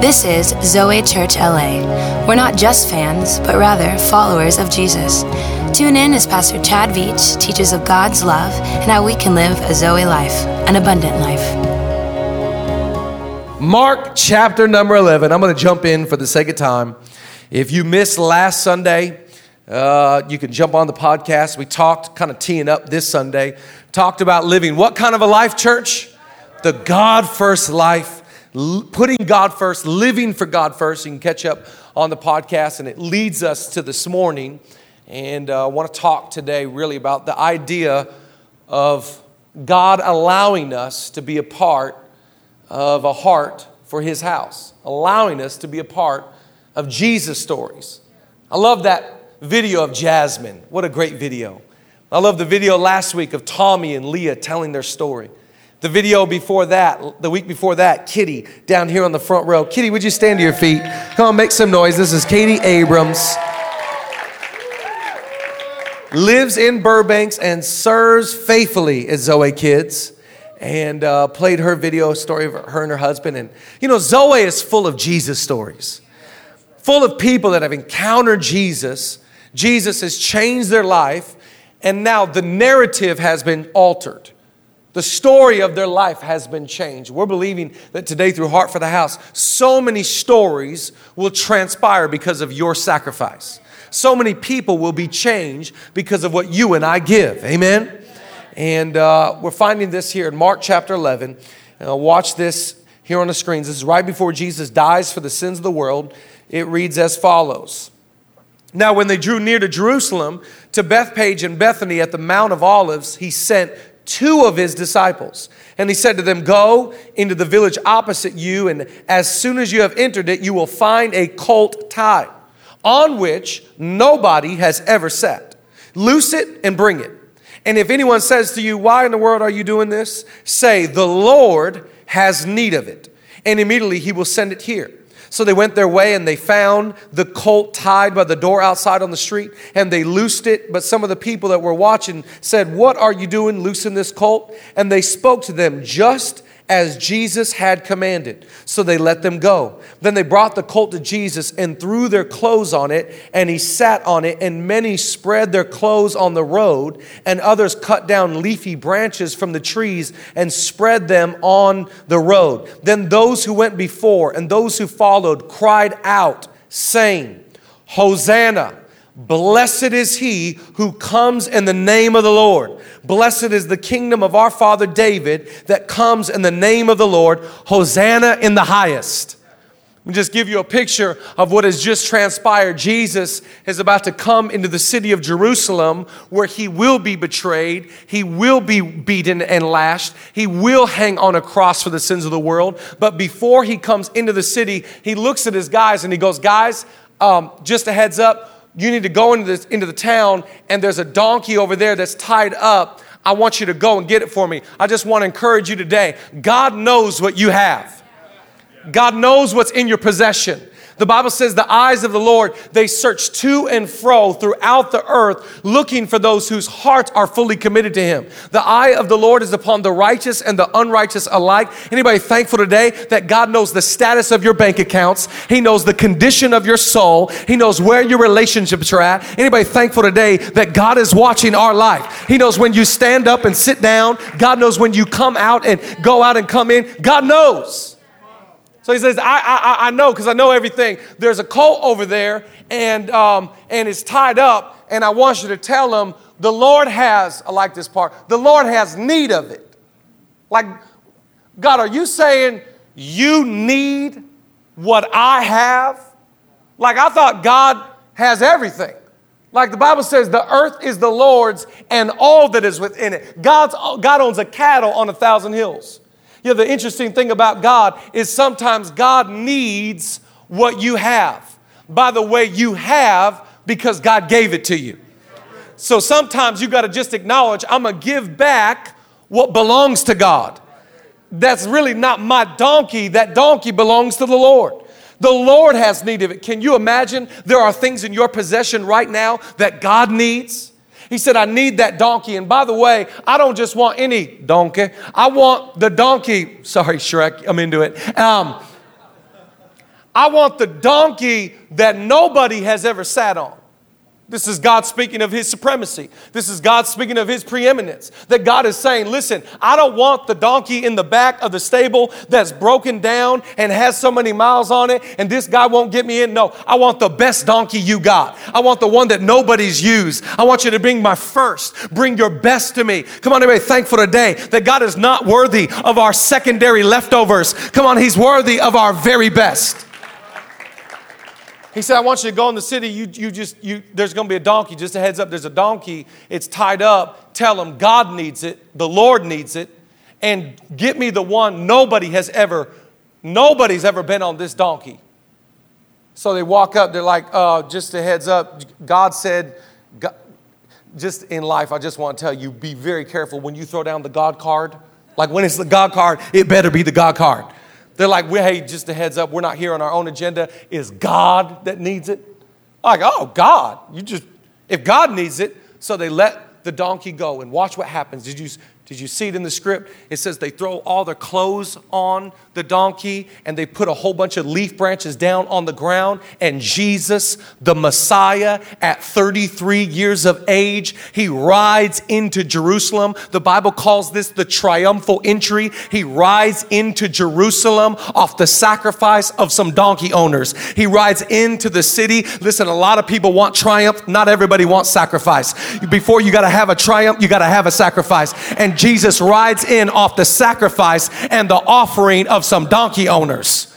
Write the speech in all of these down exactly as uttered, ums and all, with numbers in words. This is Zoe Church L A. We're not just fans, but rather followers of Jesus. Tune in as Pastor Chad Veach teaches of God's love and how we can live a Zoe life, an abundant life. Mark chapter number eleven. I'm going to jump in for the sake of time. If you missed last Sunday, uh, you can jump on the podcast. We talked, kind of teeing up this Sunday, talked about living what kind of a life, church? The God-first life. Putting God first, living for God first. You can catch up on the podcast, and it leads us to this morning. And uh, I want to talk today really about the idea of God allowing us to be a part of a heart for His house, allowing us to be a part of Jesus stories. I love that video of Jasmine. What a great video. I love the video last week of Tommy and Leah telling their story. The video before that, the week before that, Kitty down here on the front row. Kitty, would you stand to your feet? Come on, make some noise. This is Katie Abrams. Lives in Burbank and serves faithfully at Zoe Kids. And uh, played her video story of her and her husband. And, you know, Zoe is full of Jesus stories. Full of people that have encountered Jesus. Jesus has changed their life. And now the narrative has been altered. The story of their life has been changed. We're believing that today through Heart for the House, so many stories will transpire because of your sacrifice. So many people will be changed because of what you and I give. Amen? And uh, we're finding this here in Mark chapter eleven. Uh, watch this here on the screens. This is right before Jesus dies for the sins of the world. It reads as follows. Now, when they drew near to Jerusalem, to Bethpage and Bethany at the Mount of Olives, he sent two of his disciples. And he said to them, go into the village opposite you, and as soon as you have entered it, you will find a colt tied, on which nobody has ever sat. Loose it and bring it. And if anyone says to you, why in the world are you doing this? Say, the Lord has need of it, and immediately he will send it here. So they went their way, and they found the colt tied by the door outside on the street, and they loosed it. But some of the people that were watching said, what are you doing, loosing this colt? And they spoke to them just as Jesus had commanded. So they let them go. Then they brought the colt to Jesus and threw their clothes on it, and he sat on it, and many spread their clothes on the road, and others cut down leafy branches from the trees and spread them on the road. Then those who went before and those who followed cried out, saying, Hosanna! Blessed is he who comes in the name of the Lord. Blessed is the kingdom of our father David that comes in the name of the Lord. Hosanna in the highest. Let me just give you a picture of what has just transpired. Jesus is about to come into the city of Jerusalem where he will be betrayed. He will be beaten and lashed. He will hang on a cross for the sins of the world. But before he comes into the city, he looks at his guys and he goes, guys, um, just a heads up. You need to go into, this, into the town, and there's a donkey over there that's tied up. I want you to go and get it for me. I just want to encourage you today. God knows what you have. God knows what's in your possession. The Bible says the eyes of the Lord, they search to and fro throughout the earth, looking for those whose hearts are fully committed to him. The eye of the Lord is upon the righteous and the unrighteous alike. Anybody thankful today that God knows the status of your bank accounts? He knows the condition of your soul. He knows where your relationships are at. Anybody thankful today that God is watching our life? He knows when you stand up and sit down. God knows when you come out and go out and come in. God knows. So he says, I I, I know, because I know everything. There's a colt over there, and um, and it's tied up, and I want you to tell him, the Lord has, I like this part, the Lord has need of it. Like, God, are you saying you need what I have? Like, I thought God has everything. Like the Bible says, the earth is the Lord's and all that is within it. God's, God owns a cattle on a thousand hills. Yeah, the interesting thing about God is sometimes God needs what you have by the way you have because God gave it to you. So sometimes you got to just acknowledge, I'm going to give back what belongs to God. That's really not my donkey. That donkey belongs to the Lord. The Lord has need of it. Can you imagine there are things in your possession right now that God needs? He said, I need that donkey. And by the way, I don't just want any donkey. I want the donkey. Sorry, Shrek, I'm into it. Um, I want the donkey that nobody has ever sat on. This is God speaking of his supremacy. This is God speaking of his preeminence. That God is saying, listen, I don't want the donkey in the back of the stable that's broken down and has so many miles on it and this guy won't get me in. No, I want the best donkey you got. I want the one that nobody's used. I want you to bring my first. Bring your best to me. Come on, everybody, thankful today that God is not worthy of our secondary leftovers. Come on, he's worthy of our very best. He said, I want you to go in the city. You, you just, you, there's going to be a donkey. Just a heads up, there's a donkey. It's tied up. Tell him God needs it. The Lord needs it. And get me the one nobody has ever, nobody's ever been on this donkey. So they walk up. They're like, uh, just a heads up. God said, God, just in life, I just want to tell you, be very careful when you throw down the God card. Like when it's the God card, it better be the God card. They're like, hey, just a heads up, we're not here on our own agenda. It's God that needs it. Like, oh, God, you just, if God needs it. So they let the donkey go and watch what happens. Did you, did you see it in the script? It says they throw all their clothes on the donkey and they put a whole bunch of leaf branches down on the ground. And Jesus, the Messiah, at thirty-three years of age, he rides into Jerusalem. The Bible calls this the triumphal entry. He rides into Jerusalem off the sacrifice of some donkey owners. He rides into the city. Listen, a lot of people want triumph. Not everybody wants sacrifice. Before you got to have a triumph, you got to have a sacrifice. And Jesus rides in off the sacrifice and the offering of some donkey owners.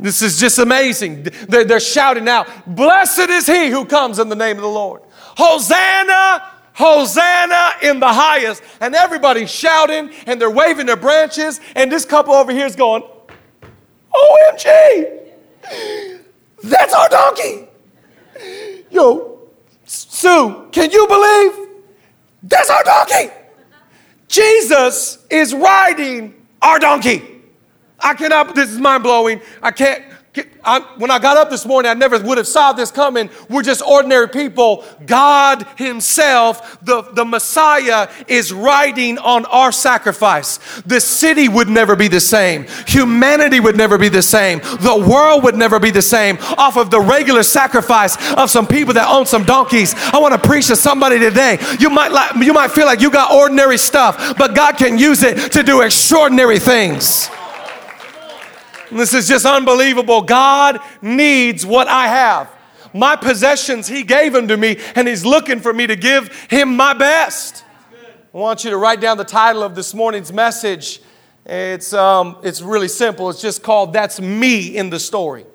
This is just amazing. They're, they're shouting out, blessed is he who comes in the name of the Lord. Hosanna, Hosanna in the highest. And everybody's shouting and they're waving their branches. And this couple over here is going, O M G, that's our donkey. Yo, Sue, can you believe? That's our donkey. Jesus is riding our donkey. I cannot, this is mind-blowing. I can't, I, when I got up this morning, I never would have saw this coming. We're just ordinary people. God himself, the, the Messiah, is riding on our sacrifice. The city would never be the same. Humanity would never be the same. The world would never be the same off of the regular sacrifice of some people that own some donkeys. I want to preach to somebody today. You might, like, you might feel like you got ordinary stuff, but God can use it to do extraordinary things. This is just unbelievable. God needs what I have. My possessions, he gave them to me, and he's looking for me to give him my best. I want you to write down the title of this morning's message. It's, um, it's really simple. It's just called, That's Me in the Story.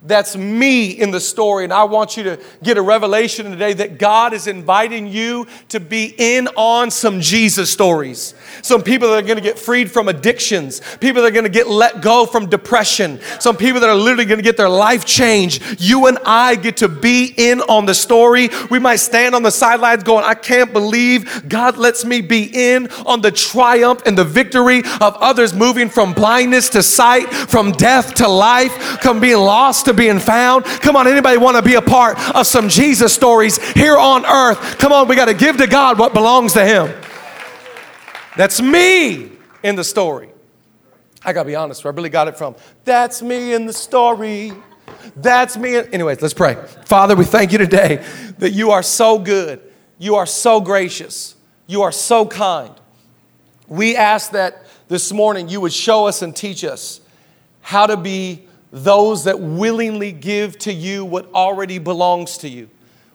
That's me in the story. And I want you to get a revelation today that God is inviting you to be in on some Jesus stories. Some people that are going to get freed from addictions. People that are going to get let go from depression. Some people that are literally going to get their life changed. You and I get to be in on the story. We might stand on the sidelines going, I can't believe God lets me be in on the triumph and the victory of others moving from blindness to sight, from death to life, from being lost to being found. Come on, anybody want to be a part of some Jesus stories here on earth? Come on, we got to give to God what belongs to him. That's me in the story. I got to be honest, where I really got it from. That's me in the story. That's me. In... Anyways, let's pray. Father, we thank you today that you are so good. You are so gracious. You are so kind. We ask that this morning you would show us and teach us how to be those that willingly give to you what already belongs to you.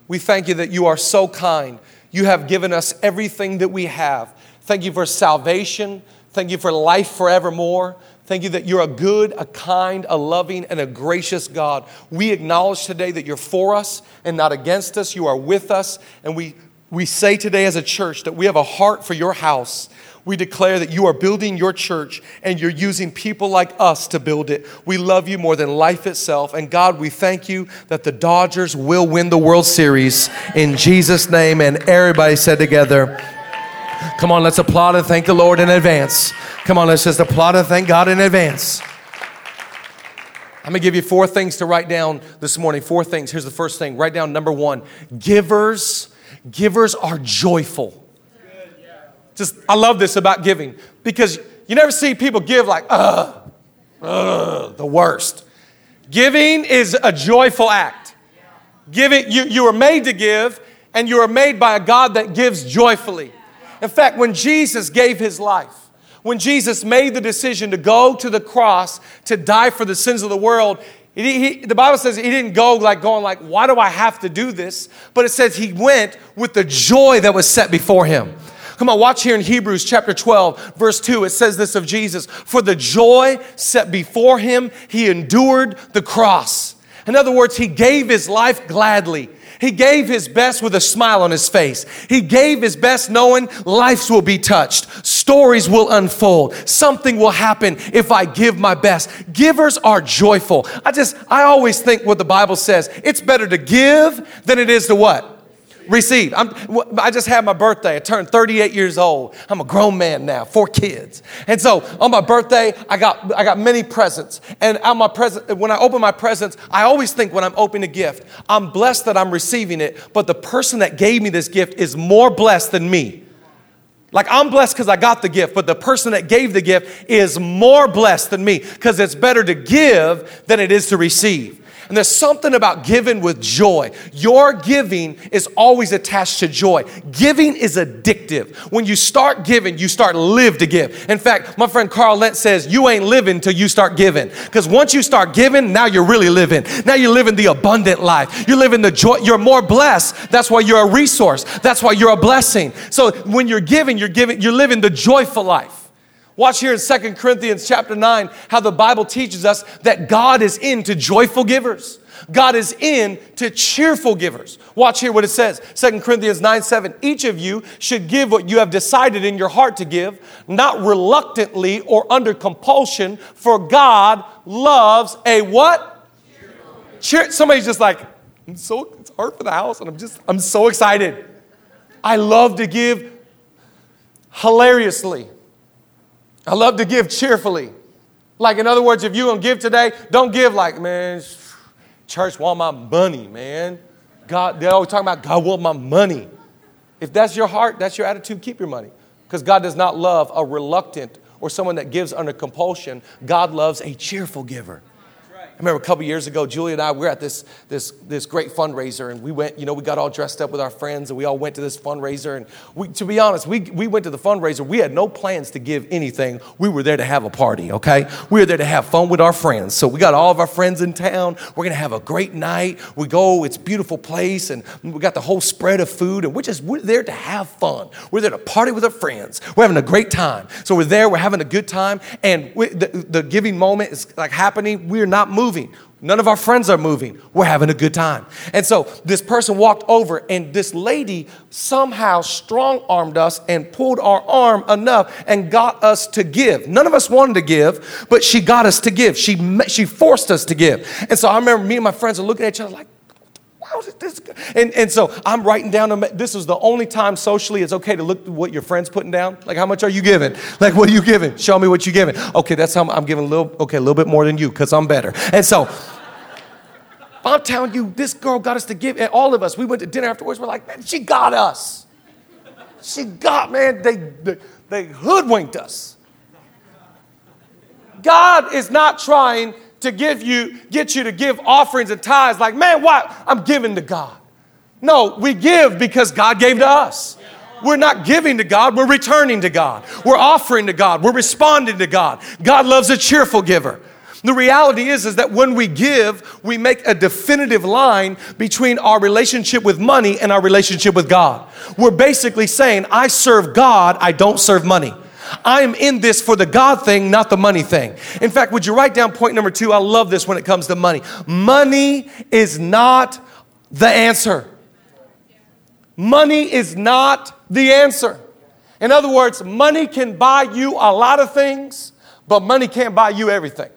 We thank you that you are so kind. You have given us everything that we have. Thank you for salvation. Thank you for life forevermore. Thank you that you're a good, a kind, a loving, and a gracious God. We acknowledge today that you're for us and not against us. You are with us. And we, we say today as a church that we have a heart for your house. We declare that you are building your church and you're using people like us to build it. We love you more than life itself. And God, we thank you that the Dodgers will win the World Series in Jesus' name. And everybody said together, come on, let's applaud and thank the Lord in advance. Come on, let's just applaud and thank God in advance. I'm going to give you four things to write down this morning. Four things. Here's the first thing. Write down number one. Givers, givers are joyful. Just, I love this about giving because you never see people give like, ugh, ugh, the worst. Giving is a joyful act. Giving, you, you were made to give, and you were made by a God that gives joyfully. In fact, when Jesus gave his life, when Jesus made the decision to go to the cross to die for the sins of the world, he, he, the Bible says he didn't go like going like, why do I have to do this? But it says he went with the joy that was set before him. Come on, watch here in Hebrews chapter twelve, verse two. It says this of Jesus, for the joy set before him, he endured the cross. In other words, he gave his life gladly. He gave his best with a smile on his face. He gave his best knowing lives will be touched. Stories will unfold. Something will happen if I give my best. Givers are joyful. I just, I always think what the Bible says. It's better to give than it is to what? Receive. I'm, I just had my birthday. I turned thirty-eight years old. I'm a grown man now, four kids. And so on my birthday, I got I got many presents. And on my present, when I open my presents, I always think when I'm opening a gift, I'm blessed that I'm receiving it. But the person that gave me this gift is more blessed than me. Like I'm blessed because I got the gift, but the person that gave the gift is more blessed than me because it's better to give than it is to receive. And there's something about giving with joy. Your giving is always attached to joy. Giving is addictive. When you start giving, you start live to give. In fact, my friend Carl Lent says, you ain't living till you start giving. Because once you start giving, now you're really living. Now you're living the abundant life. You're living the joy. You're more blessed. That's why you're a resource. That's why you're a blessing. So when you're giving, you're giving, you're living the joyful life. Watch here in Second Corinthians chapter nine, how the Bible teaches us that God is into joyful givers. God is into cheerful givers. Watch here what it says. Second Corinthians nine, seven, each of you should give what you have decided in your heart to give, not reluctantly or under compulsion, for God loves a what? Cheer. Somebody's just like, I'm so, it's hard for the house, and I'm just, I'm so excited. I love to give hilariously. I love to give cheerfully. Like, in other words, if you don't give today, don't give like, man, church want my money, man. God, they're always talking about God want my money. If that's your heart, that's your attitude, keep your money. Because God does not love a reluctant or someone that gives under compulsion. God loves a cheerful giver. I remember a couple years ago, Julie and I, we were at this, this, this great fundraiser, and we went, you know, we got all dressed up with our friends, and we all went to this fundraiser, and we, to be honest, we, we went to the fundraiser. We had no plans to give anything. We were there to have a party, okay? We were there to have fun with our friends. So we got all of our friends in town. We're going to have a great night. We go, it's a beautiful place, and we got the whole spread of food, and we're just, we're there to have fun. We're there to party with our friends. We're having a great time. So we're there, we're having a good time, and we, the, the giving moment is like happening. We're not moving. Moving. None of our friends are moving. We're having a good time. And so this person walked over, and this lady somehow strong-armed us and pulled our arm enough and got us to give. None of us wanted to give, but she got us to give. She she forced us to give. And so I remember me and my friends are looking at each other like, how is this? And, and so I'm writing down, this is the only time socially it's okay to look at what your friend's putting down. Like, how much are you giving? Like, what are you giving? Show me what you're giving. Okay, that's how I'm giving a little, okay, a little bit more than you because I'm better. And so I'm telling you, this girl got us to give. And all of us, we went to dinner afterwards. We're like, man, she got us. She got, man, they, they, they hoodwinked us. God is not trying to give you, get you to give offerings and tithes. Like, man, why? I'm giving to God. No, we give because God gave to us. We're not giving to God. We're returning to God. We're offering to God. We're responding to God. God loves a cheerful giver. The reality is, is that when we give, we make a definitive line between our relationship with money and our relationship with God. We're basically saying, I serve God. I don't serve money. I am in this for the God thing, not the money thing. In fact, would you write down point number two? I love this when it comes to money. Money is not the answer. Money is not the answer. In other words, money can buy you a lot of things, but money can't buy you everything.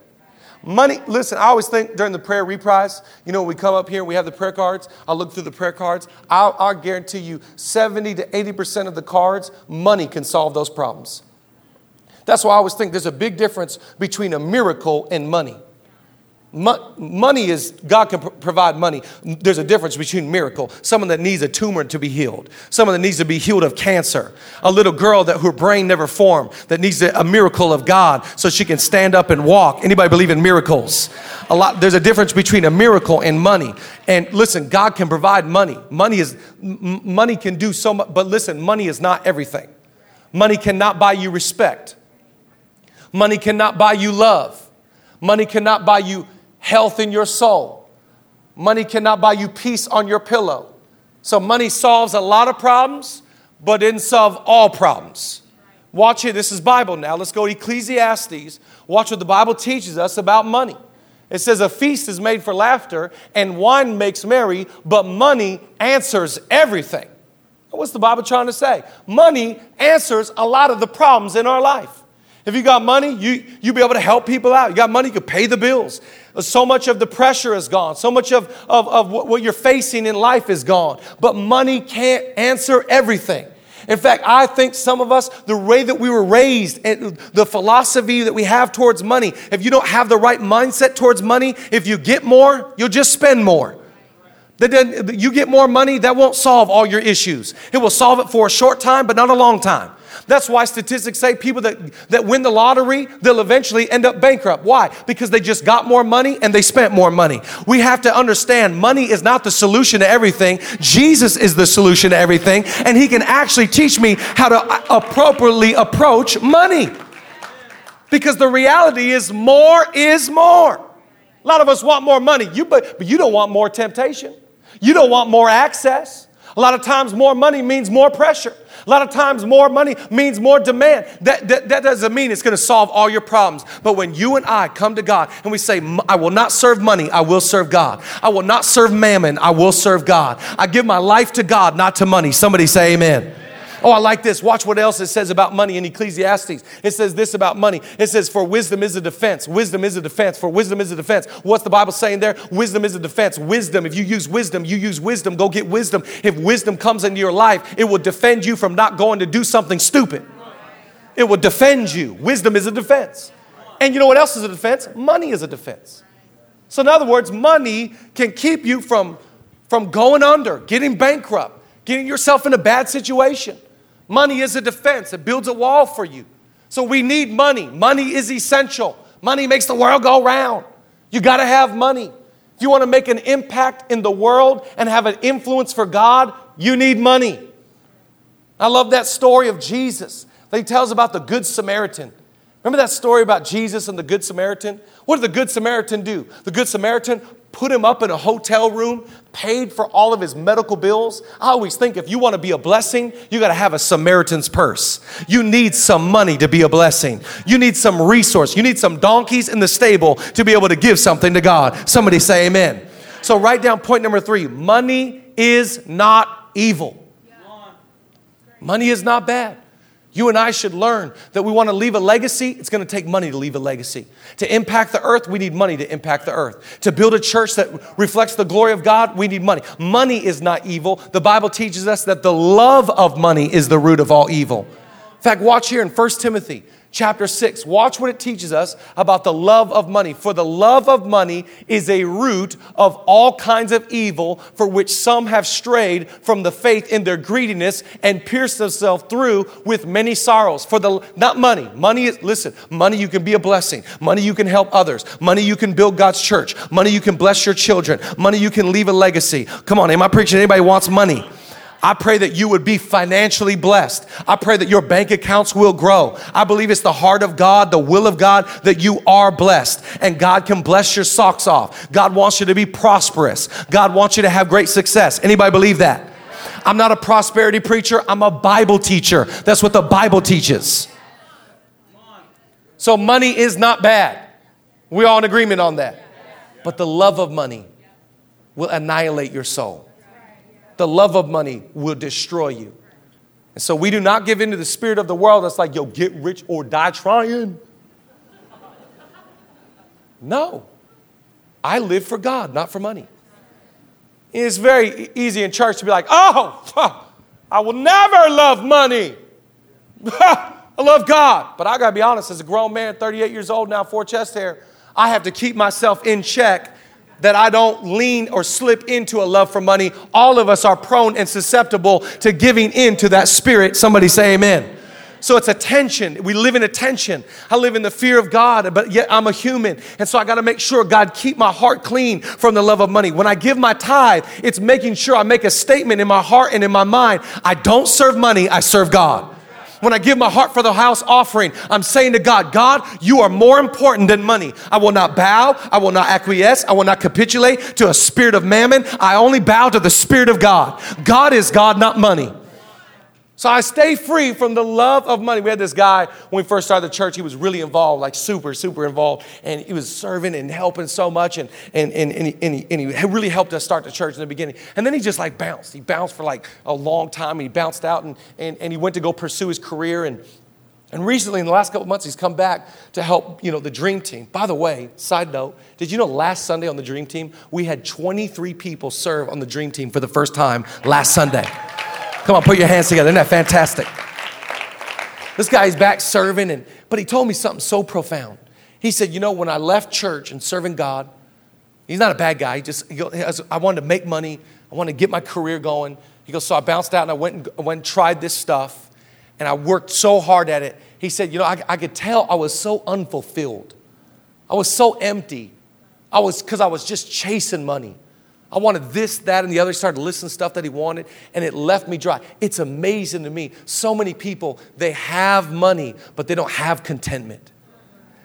Money, listen, I always think during the prayer reprise, you know, when we come up here and we have the prayer cards, I look through the prayer cards. I'll, I'll guarantee you seventy to eighty percent of the cards, money can solve those problems. That's why I always think there's a big difference between a miracle and money. Mo- money is, God can pr- provide money. There's a difference between miracle. Someone that needs a tumor to be healed. Someone that needs to be healed of cancer. A little girl that her brain never formed that needs a, a miracle of God so she can stand up and walk. Anybody believe in miracles? A lot. There's a difference between a miracle and money. And listen, God can provide money. Money is, m- money can do so much, but listen, money is not everything. Money cannot buy you respect. Money cannot buy you love. Money cannot buy you health in your soul. Money cannot buy you peace on your pillow. So money solves a lot of problems, but didn't solve all problems. Watch here. This is Bible now. Let's go to Ecclesiastes. Watch what the Bible teaches us about money. It says, a feast is made for laughter, and wine makes merry, but money answers everything. What's the Bible trying to say? Money answers a lot of the problems in our life. If you got money, you, you'll be able to help people out. You got money, you can pay the bills. So much of the pressure is gone. So much of, of, of what you're facing in life is gone. But money can't answer everything. In fact, I think some of us, the way that we were raised, and the philosophy that we have towards money, if you don't have the right mindset towards money, if you get more, you'll just spend more. That you get more money, that won't solve all your issues. It will solve it for a short time, but not a long time. That's why statistics say people that, that win the lottery, they'll eventually end up bankrupt. Why? Because they just got more money and they spent more money. We have to understand money is not the solution to everything. Jesus is the solution to everything. And he can actually teach me how to appropriately approach money. Because the reality is more is more. A lot of us want more money, you, but, but you don't want more temptation. You don't want more access. A lot of times more money means more pressure. A lot of times more money means more demand. That, that, that doesn't mean it's going to solve all your problems. But when you and I come to God and we say, I will not serve money, I will serve God. I will not serve mammon, I will serve God. I give my life to God, not to money. Somebody say amen. Amen. Oh, I like this. Watch what else it says about money in Ecclesiastes. It says this about money. It says, for wisdom is a defense. Wisdom is a defense. For wisdom is a defense. What's the Bible saying there? Wisdom is a defense. Wisdom. If you use wisdom, you use wisdom. Go get wisdom. If wisdom comes into your life, it will defend you from not going to do something stupid. It will defend you. Wisdom is a defense. And you know what else is a defense? Money is a defense. So in other words, money can keep you from, from going under, getting bankrupt, getting yourself in a bad situation. Money is a defense. It builds a wall for you. So we need money. Money is essential. Money makes the world go round. You got to have money. If you want to make an impact in the world and have an influence for God, you need money. I love that story of Jesus that he tells about the Good Samaritan. Remember that story about Jesus and the Good Samaritan? What did the Good Samaritan do? The Good Samaritan put him up in a hotel room, paid for all of his medical bills. I always think if you want to be a blessing, you got to have a Samaritan's purse. You need some money to be a blessing. You need some resource. You need some donkeys in the stable to be able to give something to God. Somebody say amen. So write down point number three. Money is not evil. Money is not bad. You and I should learn that we want to leave a legacy. It's going to take money to leave a legacy. To impact the earth, we need money to impact the earth. To build a church that reflects the glory of God, we need money. Money is not evil. The Bible teaches us that the love of money is the root of all evil. In fact, watch here in First Timothy chapter six. Watch what it teaches us about the love of money. For the love of money is a root of all kinds of evil, for which some have strayed from the faith in their greediness and pierced themselves through with many sorrows. For the, not money. Money is, listen, money you can be a blessing. Money you can help others. Money you can build God's church. Money you can bless your children. Money you can leave a legacy. Come on, am I preaching? Anybody wants money? I pray that you would be financially blessed. I pray that your bank accounts will grow. I believe it's the heart of God, the will of God, that you are blessed. And God can bless your socks off. God wants you to be prosperous. God wants you to have great success. Anybody believe that? I'm not a prosperity preacher. I'm a Bible teacher. That's what the Bible teaches. So money is not bad. We're all in agreement on that. But the love of money will annihilate your soul. The love of money will destroy you. And so we do not give in to the spirit of the world that's like, yo, get rich or die trying. No. I live for God, not for money. It's very easy in church to be like, oh, I will never love money. I love God. But I got to be honest, as a grown man, thirty-eight years old now, four chest hair, I have to keep myself in check that I don't lean or slip into a love for money. All of us are prone and susceptible to giving in to that spirit. Somebody say amen. So it's a tension. We live in a tension. I live in the fear of God, but yet I'm a human. And so I got to make sure, God, keep my heart clean from the love of money. When I give my tithe, it's making sure I make a statement in my heart and in my mind. I don't serve money, I serve God. When I give my heart for the house offering, I'm saying to God, God, you are more important than money. I will not bow. I will not acquiesce. I will not capitulate to a spirit of mammon. I only bow to the spirit of God. God is God, not money. So I stay free from the love of money. We had this guy, when we first started the church, he was really involved, like super, super involved. And he was serving and helping so much. And, and, and, and, he, and, he, and he really helped us start the church in the beginning. And then he just like bounced. He bounced for like a long time. And he bounced out and, and, and he went to go pursue his career. And, and recently, in the last couple of months, he's come back to help, you know, the Dream Team. By the way, side note, did you know last Sunday on the Dream Team, we had twenty-three people serve on the Dream Team for the first time last Sunday. Come on, put your hands together. Isn't that fantastic? This guy's back serving, and but he told me something so profound. He said, you know, when I left church and serving God, he's not a bad guy. He just, he goes, I wanted to make money. I wanted to get my career going. He goes, so I bounced out, and I went and, I went and tried this stuff, and I worked so hard at it. He said, you know, I, I could tell I was so unfulfilled. I was so empty. I was, because I was just chasing money. I wanted this, that, and the other. He started listing stuff that he wanted, and it left me dry. It's amazing to me. So many people, they have money, but they don't have contentment.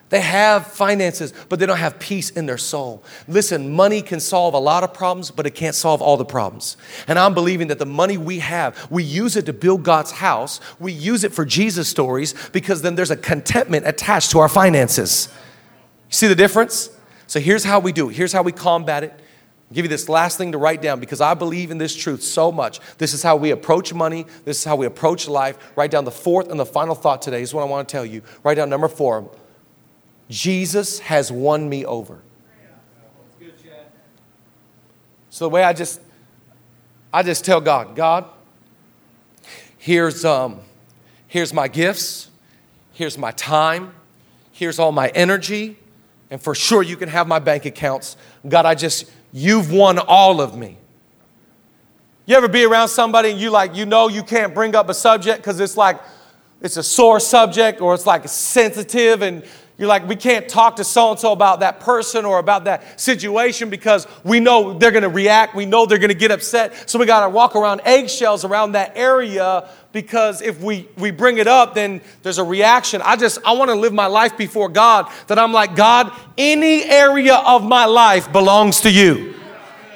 They have finances, but they don't have peace in their soul. Listen, money can solve a lot of problems, but it can't solve all the problems. And I'm believing that the money we have, we use it to build God's house. We use it for Jesus stories, because then there's a contentment attached to our finances. You see the difference? So here's how we do it. Here's how we combat it. Give you this last thing to write down, because I believe in this truth so much. This is how we approach money. This is how we approach life. Write down the fourth and the final thought today. This is what I want to tell you. Write down number four. Jesus has won me over. So the way I just, I just tell God, God, here's um, here's my gifts, here's my time, here's all my energy, and for sure you can have my bank accounts. God, I just. You've won all of me. You ever be around somebody and you like, you know, you can't bring up a subject because it's like, it's a sore subject, or it's like sensitive, and you're like, we can't talk to so-and-so about that person or about that situation because we know they're going to react. We know they're going to get upset. So we got to walk around eggshells around that area, because if we, we bring it up, then there's a reaction. I just, I want to live my life before God that I'm like, God, any area of my life belongs to you.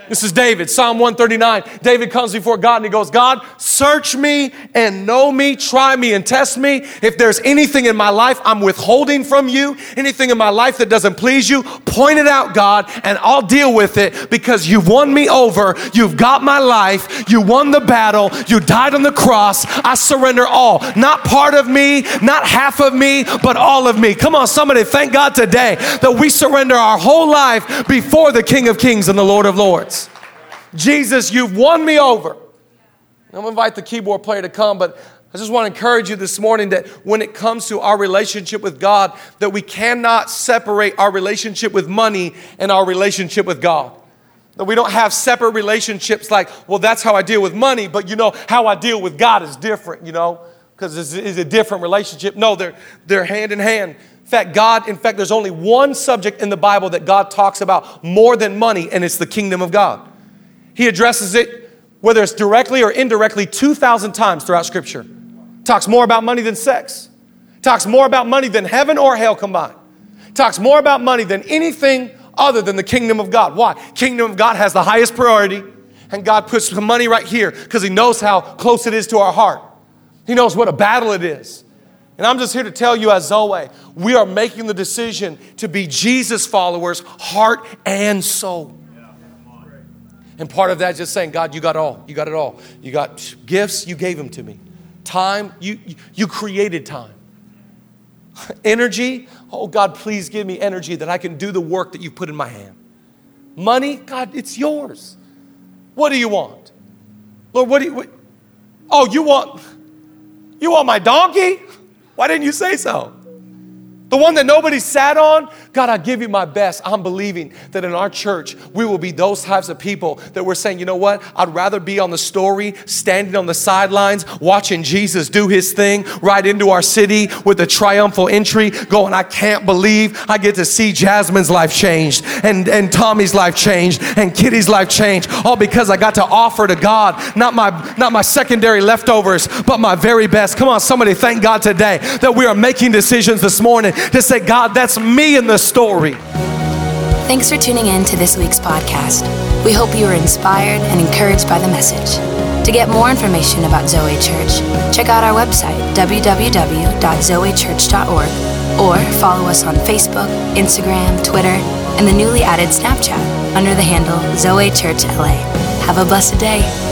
This is David, Psalm one thirty-nine. David comes before God and he goes, God, search me and know me, try me and test me. If there's anything in my life I'm withholding from you, anything in my life that doesn't please you, point it out, God, and I'll deal with it, because you won me over. You've got my life. You won the battle. You died on the cross. I surrender all, not part of me, not half of me, but all of me. Come on, somebody, thank God today that we surrender our whole life before the King of Kings and the Lord of Lords. Jesus, you've won me over. I'm going to invite the keyboard player to come, but I just want to encourage you this morning that when it comes to our relationship with God, that we cannot separate our relationship with money and our relationship with God. That we don't have separate relationships like, well, that's how I deal with money, but you know, how I deal with God is different, you know, because it's, it's a different relationship. No, they're, they're hand in hand. In fact, God, in fact, there's only one subject in the Bible that God talks about more than money, and it's the kingdom of God. He addresses it, whether it's directly or indirectly, two thousand times throughout Scripture. Talks more about money than sex. Talks more about money than heaven or hell combined. Talks more about money than anything other than the kingdom of God. Why? Kingdom of God has the highest priority, and God puts the money right here because he knows how close it is to our heart. He knows what a battle it is. And I'm just here to tell you, as Zoe, we are making the decision to be Jesus followers, heart and soul. And part of that is just saying, God, you got all. You got it all. You got gifts. You gave them to me. Time. You, you created time. Energy. Oh, God, please give me energy that I can do the work that you put in my hand. Money. God, it's yours. What do you want? Lord, what do you, what, oh, you want, you want my donkey? Why didn't you say so? The one that nobody sat on? God, I give you my best. I'm believing that in our church, we will be those types of people that we're saying, you know what? I'd rather be on the story, standing on the sidelines, watching Jesus do his thing right into our city with a triumphal entry, going, I can't believe I get to see Jasmine's life changed and, and Tommy's life changed and Kitty's life changed, all because I got to offer to God, not my, not my secondary leftovers, but my very best. Come on, somebody thank God today that we are making decisions this morning to say, God, that's me in the story. Thanks for tuning in to this week's podcast. We hope you were inspired and encouraged by the message. To get more information about Zoe Church, check out our website, w w w dot zoe church dot org, or follow us on Facebook, Instagram, Twitter, and the newly added Snapchat under the handle Zoe Church L A. Have a blessed day.